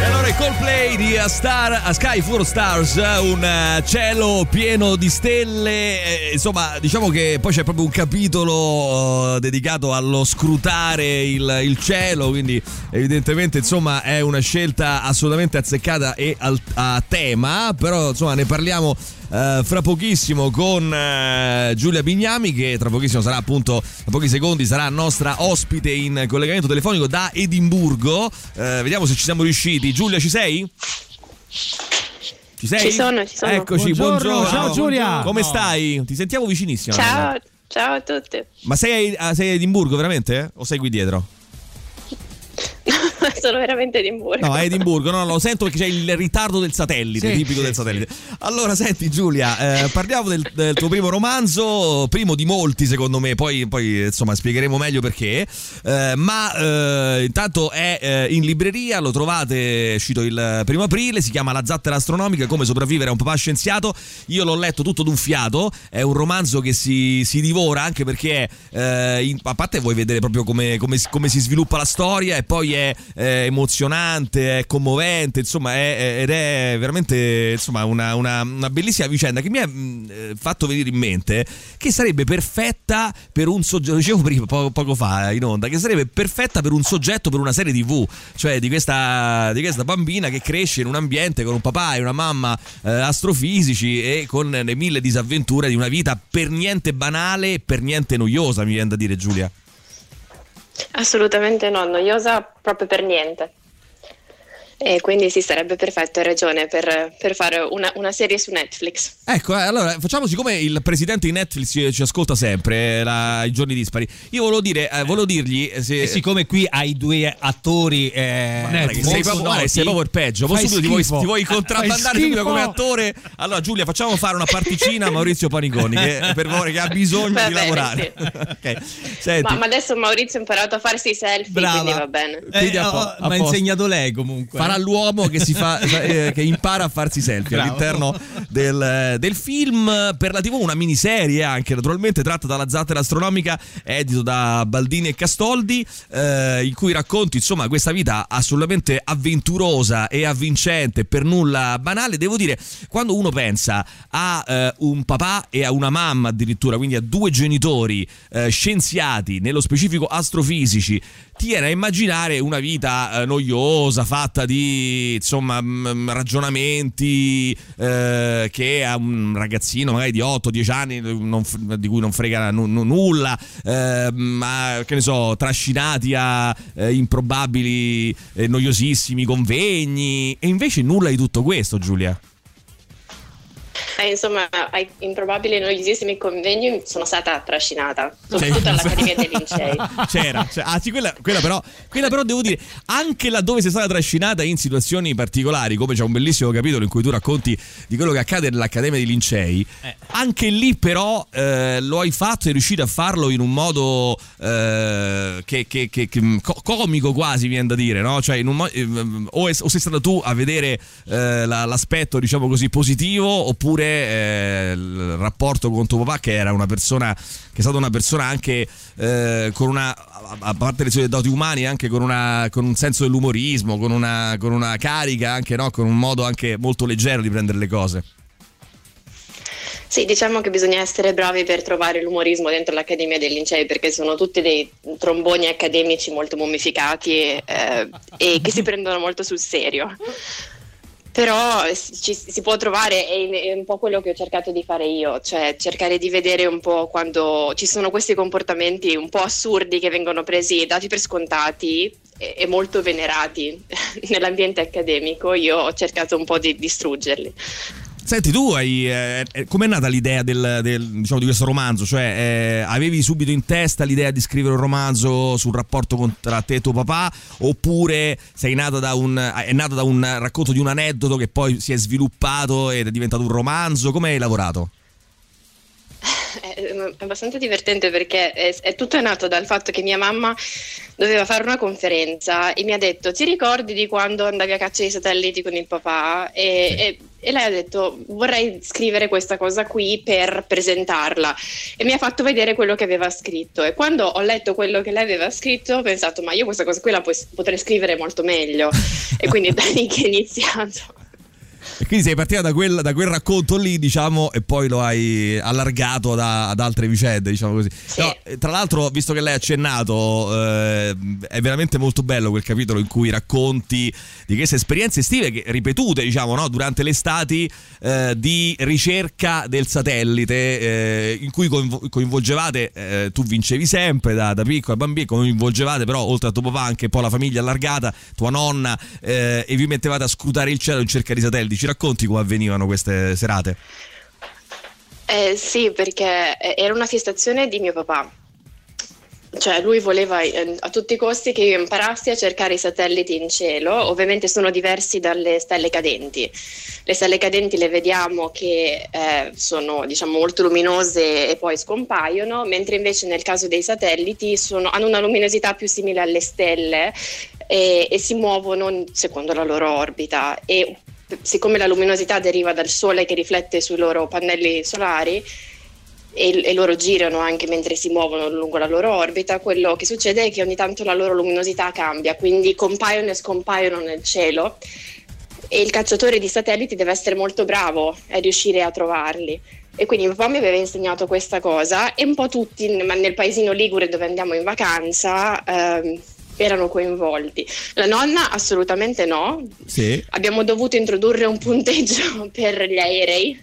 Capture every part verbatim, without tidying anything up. E allora il Coldplay di A Star a Sky for Stars, un cielo pieno di stelle, insomma, diciamo che poi c'è proprio un capitolo dedicato allo scrutare il, il cielo, quindi evidentemente insomma è una scelta assolutamente azzeccata e al, a tema, però insomma ne parliamo Uh, fra pochissimo con uh, Giulia Bignami, che tra pochissimo sarà appunto, tra pochi secondi sarà nostra ospite in collegamento telefonico da Edimburgo. Uh, vediamo se ci siamo riusciti. Giulia, ci sei? Ci sei? Ci sono, ci sono. Eccoci, buongiorno. buongiorno. Ciao Giulia. Come stai? Ti sentiamo vicinissima. Ciao, allora. Ciao a tutti. Ma sei a, sei a Edimburgo veramente? O sei qui dietro? Sono veramente a Edimburgo. No, a Edimburgo, no, lo sento perché c'è il ritardo del satellite, sì, tipico del satellite. Allora, senti Giulia, eh, parliamo del, del tuo primo romanzo, primo di molti secondo me, poi, poi insomma spiegheremo meglio perché, eh, ma eh, intanto è eh, in libreria, lo trovate, è uscito il primo aprile, si chiama La zattera astronomica, come sopravvivere a un papà scienziato. Io l'ho letto tutto d'un fiato, è un romanzo che si, si divora, anche perché eh, in, a parte vuoi vedere proprio come, come, come si sviluppa la storia, e poi è È emozionante, è commovente, insomma, è, è, ed è veramente insomma una, una, una bellissima vicenda che mi ha mh, fatto venire in mente che sarebbe perfetta per un soggetto, dicevo prima, poco, poco fa in onda, che sarebbe perfetta per un soggetto per una serie tivù, cioè di questa, di questa bambina che cresce in un ambiente con un papà e una mamma eh, astrofisici e con le mille disavventure di una vita per niente banale e per niente noiosa, mi viene da dire, Giulia. Assolutamente no, noiosa proprio per niente. E quindi sì, sarebbe perfetto, hai ragione, per, per fare una, una serie su Netflix. Ecco, allora facciamo, siccome il presidente di Netflix ci, ci ascolta sempre la, i giorni dispari, io volevo dire, eh, volevo dirgli se, eh, siccome qui hai due attori eh, Netflix, sei, proprio, noti, guarda, sei proprio il peggio, ti vuoi, ti vuoi contrabbandare subito come attore. Allora Giulia, facciamo fare una particina a Maurizio Panigoni che, per favore, che ha bisogno va di bene, lavorare sì. Okay. Senti. Ma, ma adesso Maurizio ha imparato a farsi i selfie. Brava. Quindi va bene, eh, a, a ma ha insegnato lei comunque all'uomo che si fa eh, che impara a farsi selfie. Bravo. All'interno del, del film per la tivù, una miniserie anche naturalmente tratta dalla zattera astronomica, edito da Baldini e Castoldi, eh, in cui racconti insomma questa vita assolutamente avventurosa e avvincente, per nulla banale. Devo dire, quando uno pensa a eh, un papà e a una mamma addirittura, quindi a due genitori eh, scienziati, nello specifico astrofisici, tiene a immaginare una vita eh, noiosa, fatta di insomma ragionamenti eh, che a un ragazzino magari di otto dieci anni non, di cui non frega n- n- nulla, eh, ma che ne so, trascinati a eh, improbabili e eh, noiosissimi convegni, e invece nulla di tutto questo, Giulia. Eh, insomma, ai improbabili e noiosissimi convegni sono stata trascinata, soprattutto all'Accademia dei Lincei. C'era, c'era. Ah, sì, quella, quella, però, quella però devo dire, anche laddove sei stata trascinata in situazioni particolari, come c'è un bellissimo capitolo in cui tu racconti di quello che accade nell'Accademia dei Lincei, eh. anche lì però eh, lo hai fatto, e riuscito a farlo in un modo eh, che, che, che, che comico quasi, viene da dire, no? Cioè, in un mo- eh, o, è, o sei stata tu a vedere eh, la, l'aspetto, diciamo così, positivo, oppure Oppure eh, il rapporto con tuo papà, che era una persona, che è stata una persona anche eh, con una, a parte le sue doti umane, anche con, una, con un senso dell'umorismo, con una, con una carica, anche, no? Con un modo anche molto leggero di prendere le cose. Sì, diciamo che bisogna essere bravi per trovare l'umorismo dentro l'Accademia dei Lincei, perché sono tutti dei tromboni accademici molto mummificati e, eh, e che si prendono molto sul serio. Però ci, si può trovare, è un po' quello che ho cercato di fare io, cioè cercare di vedere un po' quando ci sono questi comportamenti un po' assurdi che vengono presi, dati per scontati e, e molto venerati nell'ambiente accademico. Io ho cercato un po' di distruggerli. Senti, tu hai eh, com'è nata l'idea del, del, diciamo, di questo romanzo? Cioè eh, avevi subito in testa l'idea di scrivere un romanzo sul rapporto con, tra te e tuo papà, oppure sei nata da un, è nata da un racconto di un aneddoto che poi si è sviluppato ed è diventato un romanzo? Come hai lavorato? È abbastanza divertente, perché è, è tutto nato dal fatto che mia mamma doveva fare una conferenza e mi ha detto: ti ricordi di quando andavi a caccia dei satelliti con il papà? E, sì. e e lei ha detto vorrei scrivere questa cosa qui per presentarla, e mi ha fatto vedere quello che aveva scritto, e quando ho letto quello che lei aveva scritto ho pensato ma io questa cosa qui la po- potrei scrivere molto meglio e quindi da lì che è iniziato. E quindi sei partita da quel, da quel racconto lì, diciamo, e poi lo hai allargato da, ad altre vicende, diciamo così. Sì. No, tra l'altro, visto che l'hai accennato, eh, è veramente molto bello quel capitolo in cui racconti di queste esperienze estive che, ripetute, diciamo, no, durante l'estate, eh, di ricerca del satellite, eh, in cui coinvolgevate, eh, tu vincevi sempre da, da piccola bambina, coinvolgevate però oltre a tuo papà anche poi la famiglia allargata, tua nonna, eh, e vi mettevate a scrutare il cielo in cerca di satelliti. Ci racconti come avvenivano queste serate? Eh, sì, perché era una fissazione di mio papà. Cioè lui voleva eh, a tutti i costi che io imparassi a cercare i satelliti in cielo. Ovviamente sono diversi dalle stelle cadenti. Le stelle cadenti le vediamo che eh, sono, diciamo, molto luminose e poi scompaiono, mentre invece nel caso dei satelliti sono, hanno una luminosità più simile alle stelle e, e si muovono secondo la loro orbita, e siccome la luminosità deriva dal sole che riflette sui loro pannelli solari e, e loro girano anche mentre si muovono lungo la loro orbita, quello che succede è che ogni tanto la loro luminosità cambia, quindi compaiono e scompaiono nel cielo, e il cacciatore di satelliti deve essere molto bravo a riuscire a trovarli. E quindi mio papà mi aveva insegnato questa cosa, e un po' tutti nel paesino ligure dove andiamo in vacanza ehm, erano coinvolti. La nonna assolutamente no. Sì. Abbiamo dovuto introdurre un punteggio per gli aerei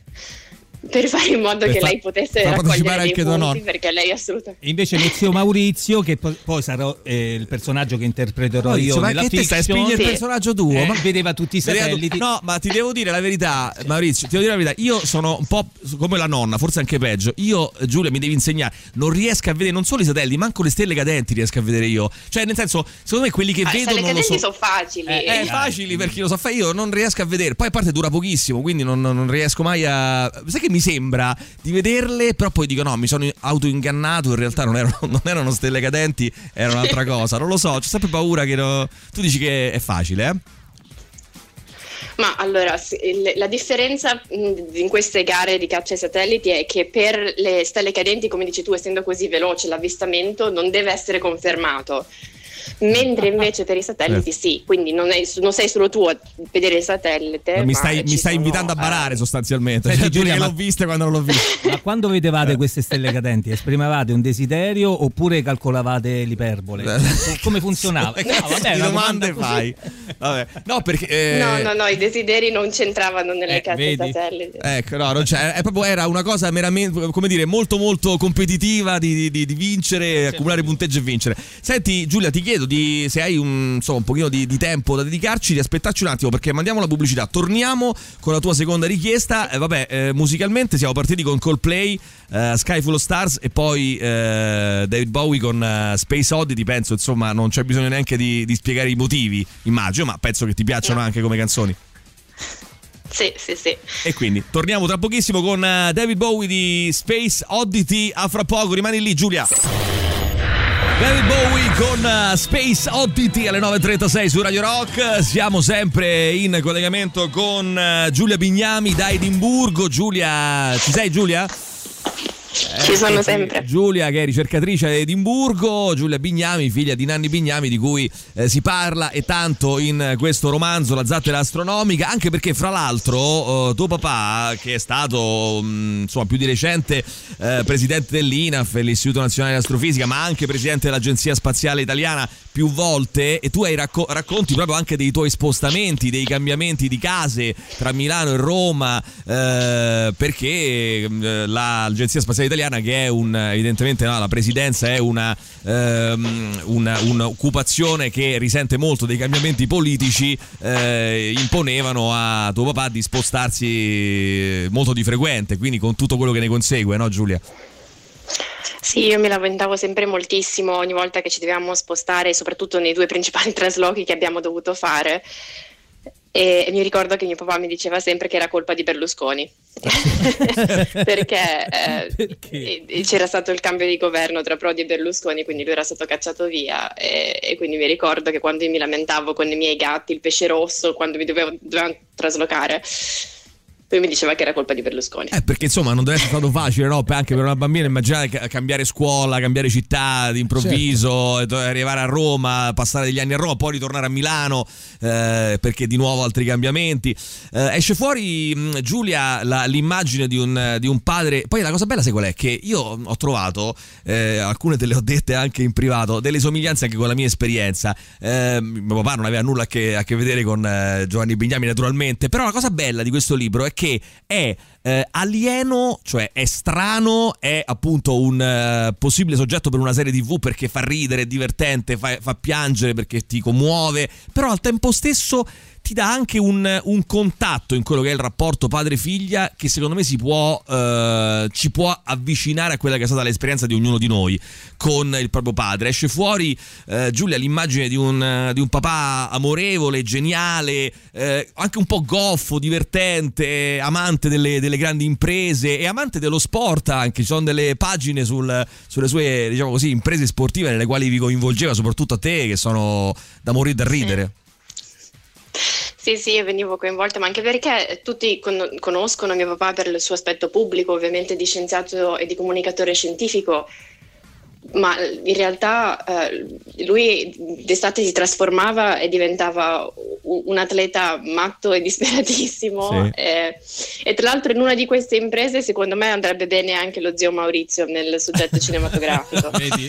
per fare in modo per che fa- lei potesse raccogliere dei punti, perché lei assolutamente. Invece il zio Maurizio, che po- poi sarà eh, il personaggio che interpreterò Maurizio, io ma nella fiction, stai spingendo sì. il personaggio tuo, eh, ma vedeva tutti i satelliti. No, ma ti devo dire la verità, cioè. Maurizio, ti devo dire la verità, io sono un po' come la nonna, forse anche peggio. Io, Giulia, mi devi insegnare, non riesco a vedere non solo i satelliti, ma anche le stelle cadenti riesco a vedere io. Cioè, nel senso, secondo me quelli che ah, vedo non lo so. Le stelle cadenti sono facili. Eh, eh, eh, facili eh. Per chi lo sa fare, io non riesco a vedere. Poi a parte dura pochissimo, quindi non, non riesco mai a. Sai che mi sembra di vederle, però poi dico no, mi sono autoingannato, in realtà non erano, non erano stelle cadenti, era un'altra cosa, non lo so, c'ho sempre paura che no... Tu dici che è facile, eh? Ma allora, la differenza in queste gare di caccia ai satelliti è che per le stelle cadenti, come dici tu, essendo così veloce l'avvistamento non deve essere confermato, mentre invece per i satelliti eh. sì, quindi non, è, non sei solo tu a vedere il satellite. Ma ma mi stai, mi stai sono, invitando a barare eh. sostanzialmente. Senti, cioè, Giulia, ma... l'ho vista quando non l'ho vista. Ma quando vedevate queste stelle cadenti esprimevate un desiderio oppure calcolavate l'iperbole? Come funzionava? No, vabbè, che domande fai? Vabbè. No, perché, eh... no, no, no, i desideri non c'entravano nelle eh, caccia ai satelliti. Ecco, no, non c'è, è proprio, era una cosa meramente, come dire, molto molto competitiva di, di, di vincere, c'è accumulare punteggio e vincere. Senti Giulia, ti chiedo Di, se hai un, insomma, un pochino di, di tempo da dedicarci, di aspettarci un attimo perché mandiamo la pubblicità, torniamo con la tua seconda richiesta. eh, vabbè eh, musicalmente siamo partiti con Coldplay, eh, Sky Full of Stars, e poi eh, David Bowie con eh, Space Oddity. Penso, insomma, non c'è bisogno neanche di, di spiegare i motivi, immagino, ma penso che ti piacciono no. anche come canzoni. Sì, sì, sì. E quindi torniamo tra pochissimo con eh, David Bowie di Space Oddity. A fra poco, rimani lì Giulia. David Bowie con Space Oddity alle nove e trentasei su Radio Rock. Siamo sempre in collegamento con Giulia Bignami da Edimburgo. Giulia, ci sei Giulia? Ci sono sempre. Giulia, che è ricercatrice ad Edimburgo, Giulia Bignami, figlia di Nanni Bignami, di cui eh, si parla e tanto in questo romanzo La zattera astronomica, anche perché fra l'altro eh, tuo papà, che è stato mh, insomma più di recente eh, presidente dell'I N A F, l'Istituto Nazionale di Astrofisica, ma anche presidente dell'Agenzia Spaziale Italiana più volte, e tu hai racco- racconti proprio anche dei tuoi spostamenti, dei cambiamenti di case tra Milano e Roma, eh, perché eh, l'Agenzia Spaziale Italiana, che è un evidentemente no, la presidenza è una, ehm, una un'occupazione che risente molto dei cambiamenti politici, eh, imponevano a tuo papà di spostarsi molto di frequente, quindi con tutto quello che ne consegue, no Giulia? Sì, io mi lamentavo sempre moltissimo ogni volta che ci dovevamo spostare, soprattutto nei due principali traslochi che abbiamo dovuto fare. E mi ricordo che mio papà mi diceva sempre che era colpa di Berlusconi perché, eh, perché c'era stato il cambio di governo tra Prodi e Berlusconi, quindi lui era stato cacciato via, e, e quindi mi ricordo che quando io mi lamentavo con i miei gatti, il pesce rosso, quando mi dovevo, dovevo traslocare, Poi mi diceva che era colpa di Berlusconi. Eh, perché insomma non deve essere stato facile, no? Anche per una bambina immaginare cambiare scuola, cambiare città d'improvviso, certo. Arrivare a Roma, passare degli anni a Roma, poi ritornare a Milano, eh, perché di nuovo altri cambiamenti. Eh, esce fuori, mh, Giulia, la, l'immagine di un, di un padre. Poi la cosa bella, sai qual è? Che io ho trovato, eh, alcune te le ho dette anche in privato, delle somiglianze anche con la mia esperienza. Eh, mio papà non aveva nulla a che, a che vedere con eh, Giovanni Bignami, naturalmente, però la cosa bella di questo libro è che è eh, alieno, cioè è strano, è appunto un eh, possibile soggetto per una serie tivù perché fa ridere, è divertente, fa, fa piangere perché ti commuove, però al tempo stesso ti dà anche un, un contatto in quello che è il rapporto padre-figlia che secondo me si può, eh, ci può avvicinare a quella che è stata l'esperienza di ognuno di noi con il proprio padre. Esce fuori, eh, Giulia, l'immagine di un, di un papà amorevole, geniale, eh, anche un po' goffo, divertente, amante delle, delle grandi imprese e amante dello sport anche. Ci sono delle pagine sul, sulle sue, diciamo così, imprese sportive nelle quali vi coinvolgeva, soprattutto a te, che sono da morire da ridere. Mm. Sì, sì, venivo coinvolta, ma anche perché tutti con- conoscono mio papà per il suo aspetto pubblico, ovviamente di scienziato e di comunicatore scientifico, ma in realtà eh, lui d'estate si trasformava e diventava un atleta matto e disperatissimo. Sì. eh, e tra l'altro in una di queste imprese secondo me andrebbe bene anche lo zio Maurizio nel soggetto cinematografico. Vedi?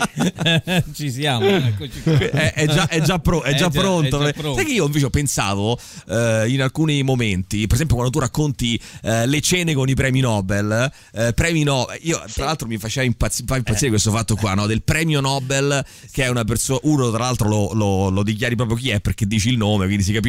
Ci siamo, eccoci qua. È, è già, è già, pro, è già, è già pronto, è già pronto. Sai che io invece pensavo eh, in alcuni momenti, per esempio quando tu racconti eh, le cene con i premi Nobel, eh, premi no, io tra l'altro mi faceva impazz- fa impazzire eh. questo fatto qua, no? Del premio Nobel, che è una persona, uno tra l'altro lo, lo, lo dichiari proprio chi è perché dici il nome, quindi si capisce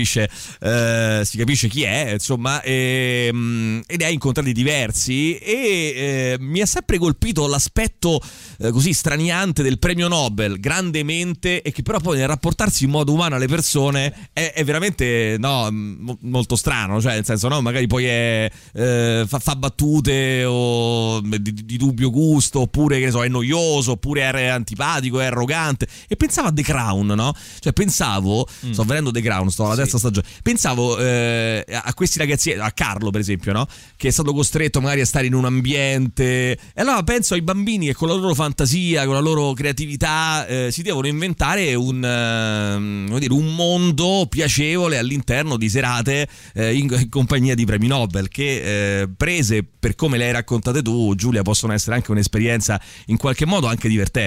eh, si capisce chi è, insomma, e, mh, ed è incontrati diversi e eh, mi ha sempre colpito l'aspetto eh, così straniante del premio Nobel, grande mente, e che però poi nel rapportarsi in modo umano alle persone è, è veramente no m- molto strano, cioè nel senso, no, magari poi è, eh, fa, fa battute o di, di dubbio gusto, oppure che ne so, è noioso, oppure è era antipatico, è arrogante. E pensavo a The Crown, no? Cioè pensavo mm. sto vedendo The Crown, sto alla terza sì. stagione. Pensavo eh, a questi ragazzi, a Carlo per esempio, no? Che è stato costretto magari a stare in un ambiente, e allora penso ai bambini che con la loro fantasia, con la loro creatività eh, si devono inventare un eh, come dire, un mondo piacevole all'interno di serate eh, in, in compagnia di premi Nobel, che eh, prese per come le hai raccontate tu, Giulia, possono essere anche un'esperienza in qualche modo anche divertente.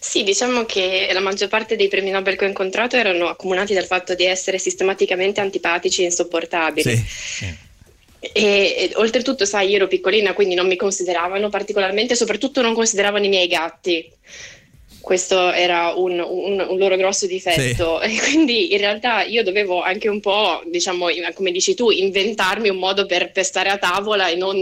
Sì, diciamo che la maggior parte dei premi Nobel che ho incontrato erano accomunati dal fatto di essere sistematicamente antipatici e insopportabili. Sì. E, e oltretutto, sai, io ero piccolina, quindi non mi consideravano particolarmente, soprattutto non consideravano i miei gatti. Questo era un, un, un loro grosso difetto. Sì. E quindi in realtà io dovevo anche un po', diciamo, come dici tu, inventarmi un modo per, per stare a tavola e non,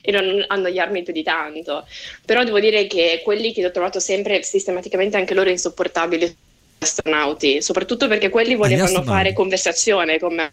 e non annoiarmi più di tanto. Però devo dire che quelli che ho trovato sempre sistematicamente anche loro insopportabili, astronauti, soprattutto perché quelli volevano fare conversazione con me.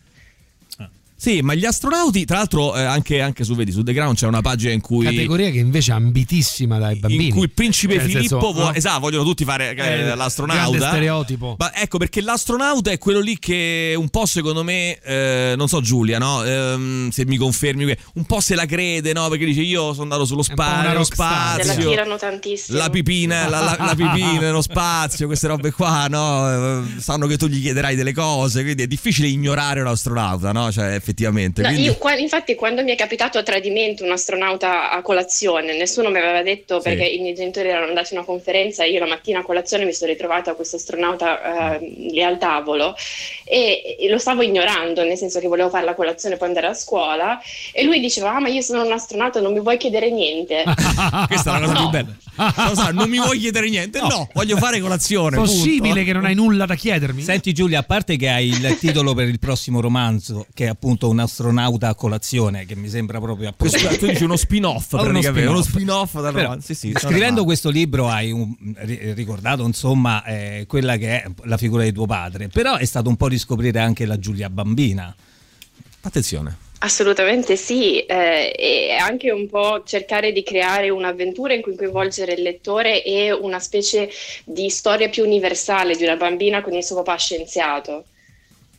Sì, ma gli astronauti, tra l'altro, eh, anche, anche su, vedi, su The Ground c'è una pagina in cui... Categoria che invece è ambitissima dai bambini. In cui il principe Nel Filippo... Senso, vuole, no? Esatto, vogliono tutti fare eh, l'astronauta. Grande stereotipo. Ma ecco, perché l'astronauta è quello lì che un po' secondo me, eh, non so Giulia, no? Eh, se mi confermi, un po' se la crede, no? Perché dice io sono andato sullo spazio, lo spazio... Se la tirano tantissimo. La pipina, la, la, la pipina nello spazio, queste robe qua, no? Sanno che tu gli chiederai delle cose, quindi è difficile ignorare un astronauta, no? Cioè... effettivamente. No, quindi... io, qua, infatti quando mi è capitato a tradimento un astronauta a colazione, nessuno mi aveva detto perché sì. i miei genitori erano andati a una conferenza, io la mattina a colazione mi sono ritrovata a questo astronauta eh, lì al tavolo e, e lo stavo ignorando, nel senso che volevo fare la colazione e poi andare a scuola, e lui diceva: ah, ma io sono un astronauta, non mi vuoi chiedere niente. Questa è la cosa no. più bella. Non, so, non mi vuoi chiedere niente, no, no voglio fare colazione. Possibile punto. Che non hai nulla da chiedermi? Senti Giulia, a parte che hai il titolo per il prossimo romanzo che è appunto un astronauta a colazione, che mi sembra proprio a questo, tu dici uno spin-off, uno praticamente spin-off. Uno spin-off dal però, sì, sì, scrivendo questo libro hai un, ricordato insomma eh, quella che è la figura di tuo padre, però è stato un po' riscoprire anche la Giulia bambina. Attenzione. Assolutamente sì, eh, e anche un po' cercare di creare un'avventura in cui coinvolgere il lettore e una specie di storia più universale di una bambina con il suo papà scienziato.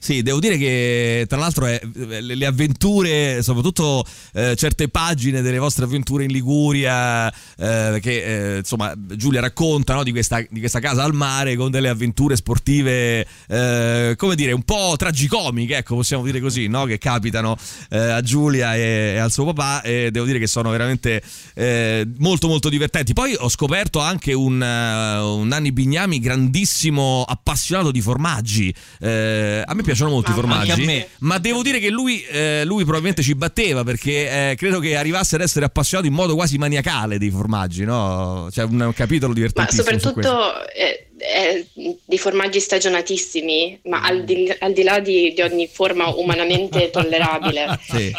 Sì, devo dire che tra l'altro è, le avventure, soprattutto eh, certe pagine delle vostre avventure in Liguria, eh, che eh, insomma Giulia racconta, no, di questa, di questa casa al mare con delle avventure sportive, eh, come dire, un po' tragicomiche, ecco, possiamo dire così, no? Che capitano eh, a Giulia e, e al suo papà, e devo dire che sono veramente eh, molto molto divertenti. Poi ho scoperto anche un, uh, un Nanni Bignami grandissimo appassionato di formaggi. Eh, a me piacciono molto ma i formaggi, me. ma devo dire che lui, eh, lui probabilmente ci batteva, perché eh, credo che arrivasse ad essere appassionato in modo quasi maniacale dei formaggi, no? C'è un, un capitolo divertentissimo. Ma soprattutto eh, eh, di formaggi stagionatissimi, ma al di, al di là di, di ogni forma umanamente tollerabile. Sì.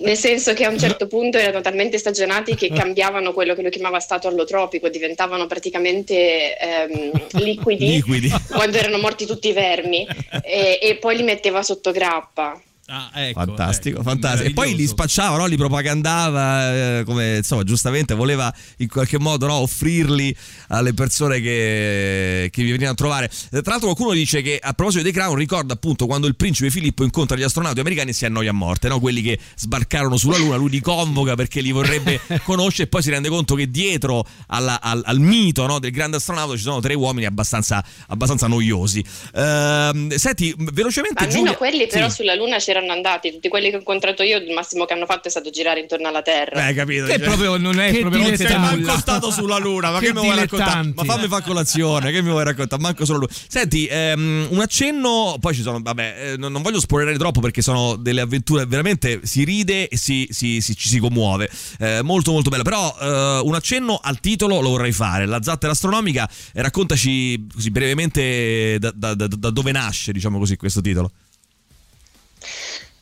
Nel senso che a un certo punto erano talmente stagionati che cambiavano quello che lui chiamava stato allotropico, diventavano praticamente ehm, liquidi, liquidi quando erano morti tutti i vermi, e, e poi li metteva sotto grappa. Ah, ecco, fantastico, ecco, fantastico. E poi li spacciava, no? Li propagandava, eh, come insomma giustamente voleva in qualche modo, no, offrirli alle persone che, che vi venivano a trovare. Tra l'altro qualcuno dice che a proposito dei clown ricorda appunto quando il principe Filippo incontra gli astronauti americani e si annoia a morte, no? Quelli che sbarcarono sulla Luna, lui li convoca perché li vorrebbe conoscere, e poi si rende conto che dietro alla, al, al mito, no, del grande astronauta ci sono tre uomini abbastanza, abbastanza noiosi. Ehm, senti, velocemente, almeno Giulia... quelli però sì. sulla Luna c'erano andati, tutti quelli che ho incontrato io il massimo che hanno fatto è stato girare intorno alla Terra. Eh, capito? Che cioè, proprio non è che proprio non sei accostato sulla Luna, ma che, che mi vuoi raccontare? Ma fammi fare colazione, che mi vuoi raccontare? Manco solo lui. Senti, ehm, un accenno, poi ci sono, vabbè, eh, non, non voglio spoilerare troppo perché sono delle avventure veramente, si ride e si, si, si, ci si commuove. Eh, molto molto bella, però eh, un accenno al titolo lo vorrei fare, La zattera astronomica, eh, raccontaci così brevemente da, da, da, da dove nasce, diciamo così, questo titolo.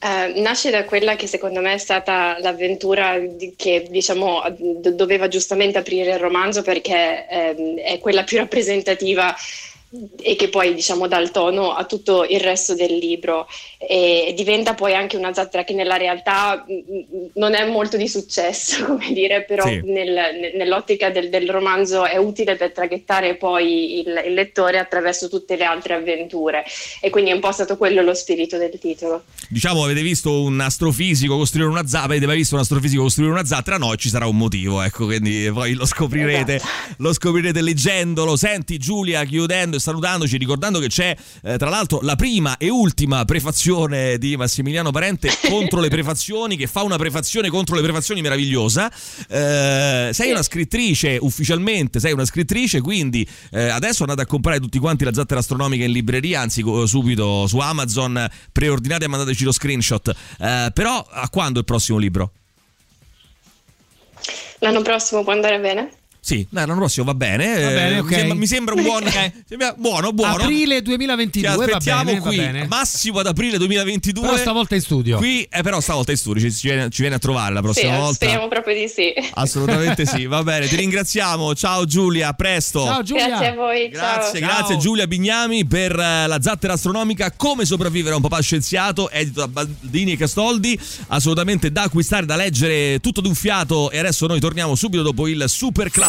Uh, nasce da quella che secondo me è stata l'avventura di, che diciamo d- doveva giustamente aprire il romanzo, perché ehm, è quella più rappresentativa e che poi diciamo dà il tono a tutto il resto del libro, e diventa poi anche una zattera che nella realtà non è molto di successo, come dire, però sì. nel, nell'ottica del, del romanzo è utile per traghettare poi il, il lettore attraverso tutte le altre avventure, e quindi è un po' stato quello lo spirito del titolo. Diciamo, avete visto un astrofisico costruire una zattera? Avete mai visto un astrofisico costruire una zattera? No, e ci sarà un motivo, ecco, quindi poi lo scoprirete, esatto. lo scoprirete leggendolo. Senti Giulia, chiudendo, salutandoci, ricordando che c'è eh, tra l'altro la prima e ultima prefazione di Massimiliano Parente contro le prefazioni, che fa una prefazione contro le prefazioni meravigliosa. Eh, sei una scrittrice, ufficialmente sei una scrittrice, quindi eh, adesso andate a comprare tutti quanti La zattera astronomica in libreria, anzi subito su Amazon, preordinate e mandateci lo screenshot. Eh, però a quando il prossimo libro? L'anno prossimo può andare bene? Sì, l'anno prossimo va bene, va bene, okay. mi, sembra, mi sembra un buon buono, buono. Aprile duemilaventidue, ci aspettiamo, va bene, qui va bene. Massimo ad aprile duemilaventidue, però stavolta in studio qui, eh, però stavolta in studio ci, ci, viene, ci viene a trovare la prossima sì, volta, speriamo proprio di sì, assolutamente sì. Va bene, ti ringraziamo, ciao Giulia, a presto. Ciao Giulia, grazie a voi, grazie, ciao. Grazie Giulia Bignami per uh, La zattera astronomica, Come sopravvivere a un papà scienziato, edito da Baldini e Castoldi, assolutamente da acquistare, da leggere tutto d'un fiato. E adesso noi torniamo subito dopo il super classico